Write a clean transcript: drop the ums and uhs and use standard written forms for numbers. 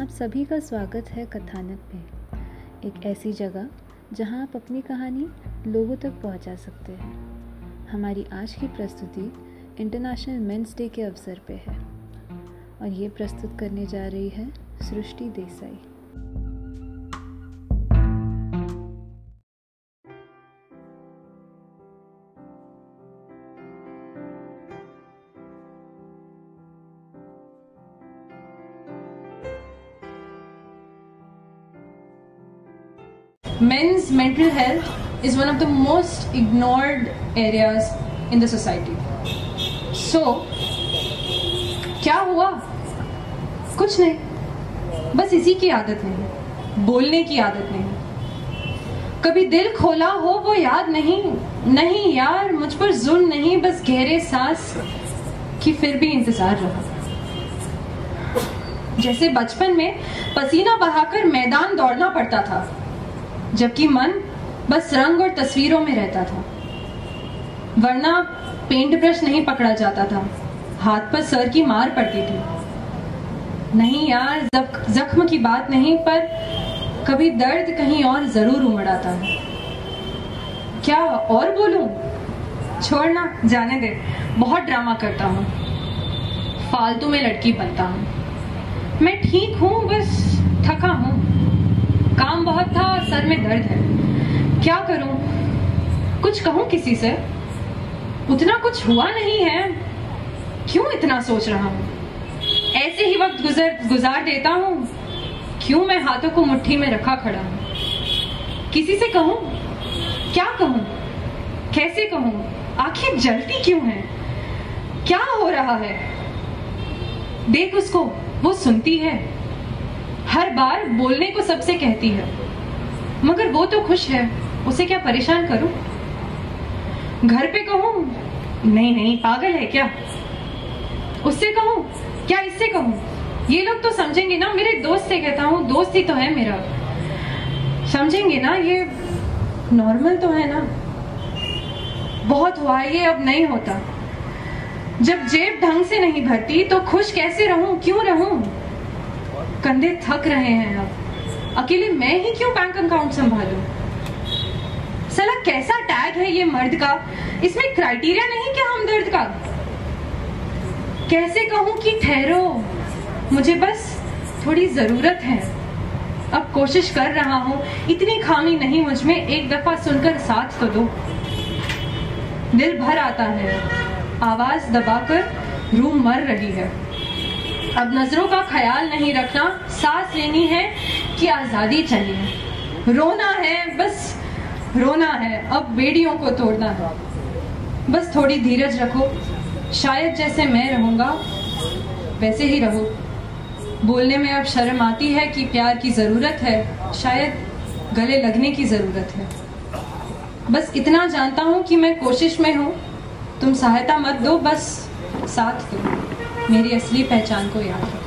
आप सभी का स्वागत है कथानक में, एक ऐसी जगह जहां आप अपनी कहानी लोगों तक पहुंचा सकते हैं। हमारी आज की प्रस्तुति इंटरनेशनल मैंस डे के अवसर पे है और ये प्रस्तुत करने जा रही है सृष्टि Desai. Men's mental health is one of the most ignored areas in the society. So, क्या हुआ? कुछ नहीं, बस इसी की आदत नहीं, बोलने की आदत नहीं। कभी दिल खोला हो वो याद नहीं। नहीं यार, मुझ पर जुल्म नहीं, बस गहरे सांस की फिर भी इंतजार रहा। जैसे बचपन में पसीना बहाकर मैदान दौड़ना पड़ता था, जबकि मन बस रंग और तस्वीरों में रहता था, वरना पेंट ब्रश नहीं पकड़ा जाता था, हाथ पर सर की मार पड़ती थी। नहीं यार, जख्म की बात नहीं, पर कभी दर्द कहीं और जरूर उमड़ा था। क्या और बोलूं? छोड़ना, जाने दे, बहुत ड्रामा करता हूँ, फालतू में लड़की बनता हूँ। मैं ठीक हूँ, बस थका हूँ, काम बहुत था, सर में दर्द है। क्या करूं? कुछ कहूं किसी से? उतना कुछ हुआ नहीं है, क्यों इतना सोच रहा हूं? ऐसे ही वक्त गुजार देता हूं, क्यों मैं हाथों को मुट्ठी में रखा खड़ा हूं? किसी से कहूं? क्या कहूं? कैसे कहूं? आंखें जलती क्यों हैं? क्या हो रहा है? देख उसको, वो सुनती है, हर बार बोलने को सबसे कहती है, मगर वो तो खुश है, उसे क्या परेशान करूं? घर पे कहूं? नहीं नहीं, पागल है क्या? उससे कहूं? क्या इससे कहूं? ये लोग तो समझेंगे ना, मेरे दोस्त से कहता हूं, दोस्त ही तो है मेरा, समझेंगे ना, ये नॉर्मल तो है ना, बहुत हुआ ये, अब नहीं होता। जब जेब ढंग से नहीं भरती तो खुश कैसे रहूं, क्यों रहूं? कंधे थक रहे हैं, अब अकेले मैं ही क्यों बैंक अकाउंट संभालूं? साला कैसा टैग है ये मर्द का, इसमें क्राइटेरिया नहीं क्या हमदर्द का? कैसे कहूं कि ठहरो, मुझे बस थोड़ी जरूरत है, अब कोशिश कर रहा हूं, इतनी खामी नहीं मुझ में, एक दफा सुनकर साथ तो दो। दिल भर आता है, आवाज दबाकर रूह मर रही है। अब नजरों का ख्याल नहीं रखना, सांस लेनी है कि आजादी चाहिए, रोना है, बस रोना है, अब बेड़ियों को तोड़ना है। बस थोड़ी धीरज रखो, शायद जैसे मैं रहूंगा वैसे ही रहो। बोलने में अब शर्म आती है कि प्यार की जरूरत है, शायद गले लगने की जरूरत है। बस इतना जानता हूँ कि मैं कोशिश में हूँ, तुम सहायता मत दो, बस साथ दो, मेरी असली पहचान को याद रखो।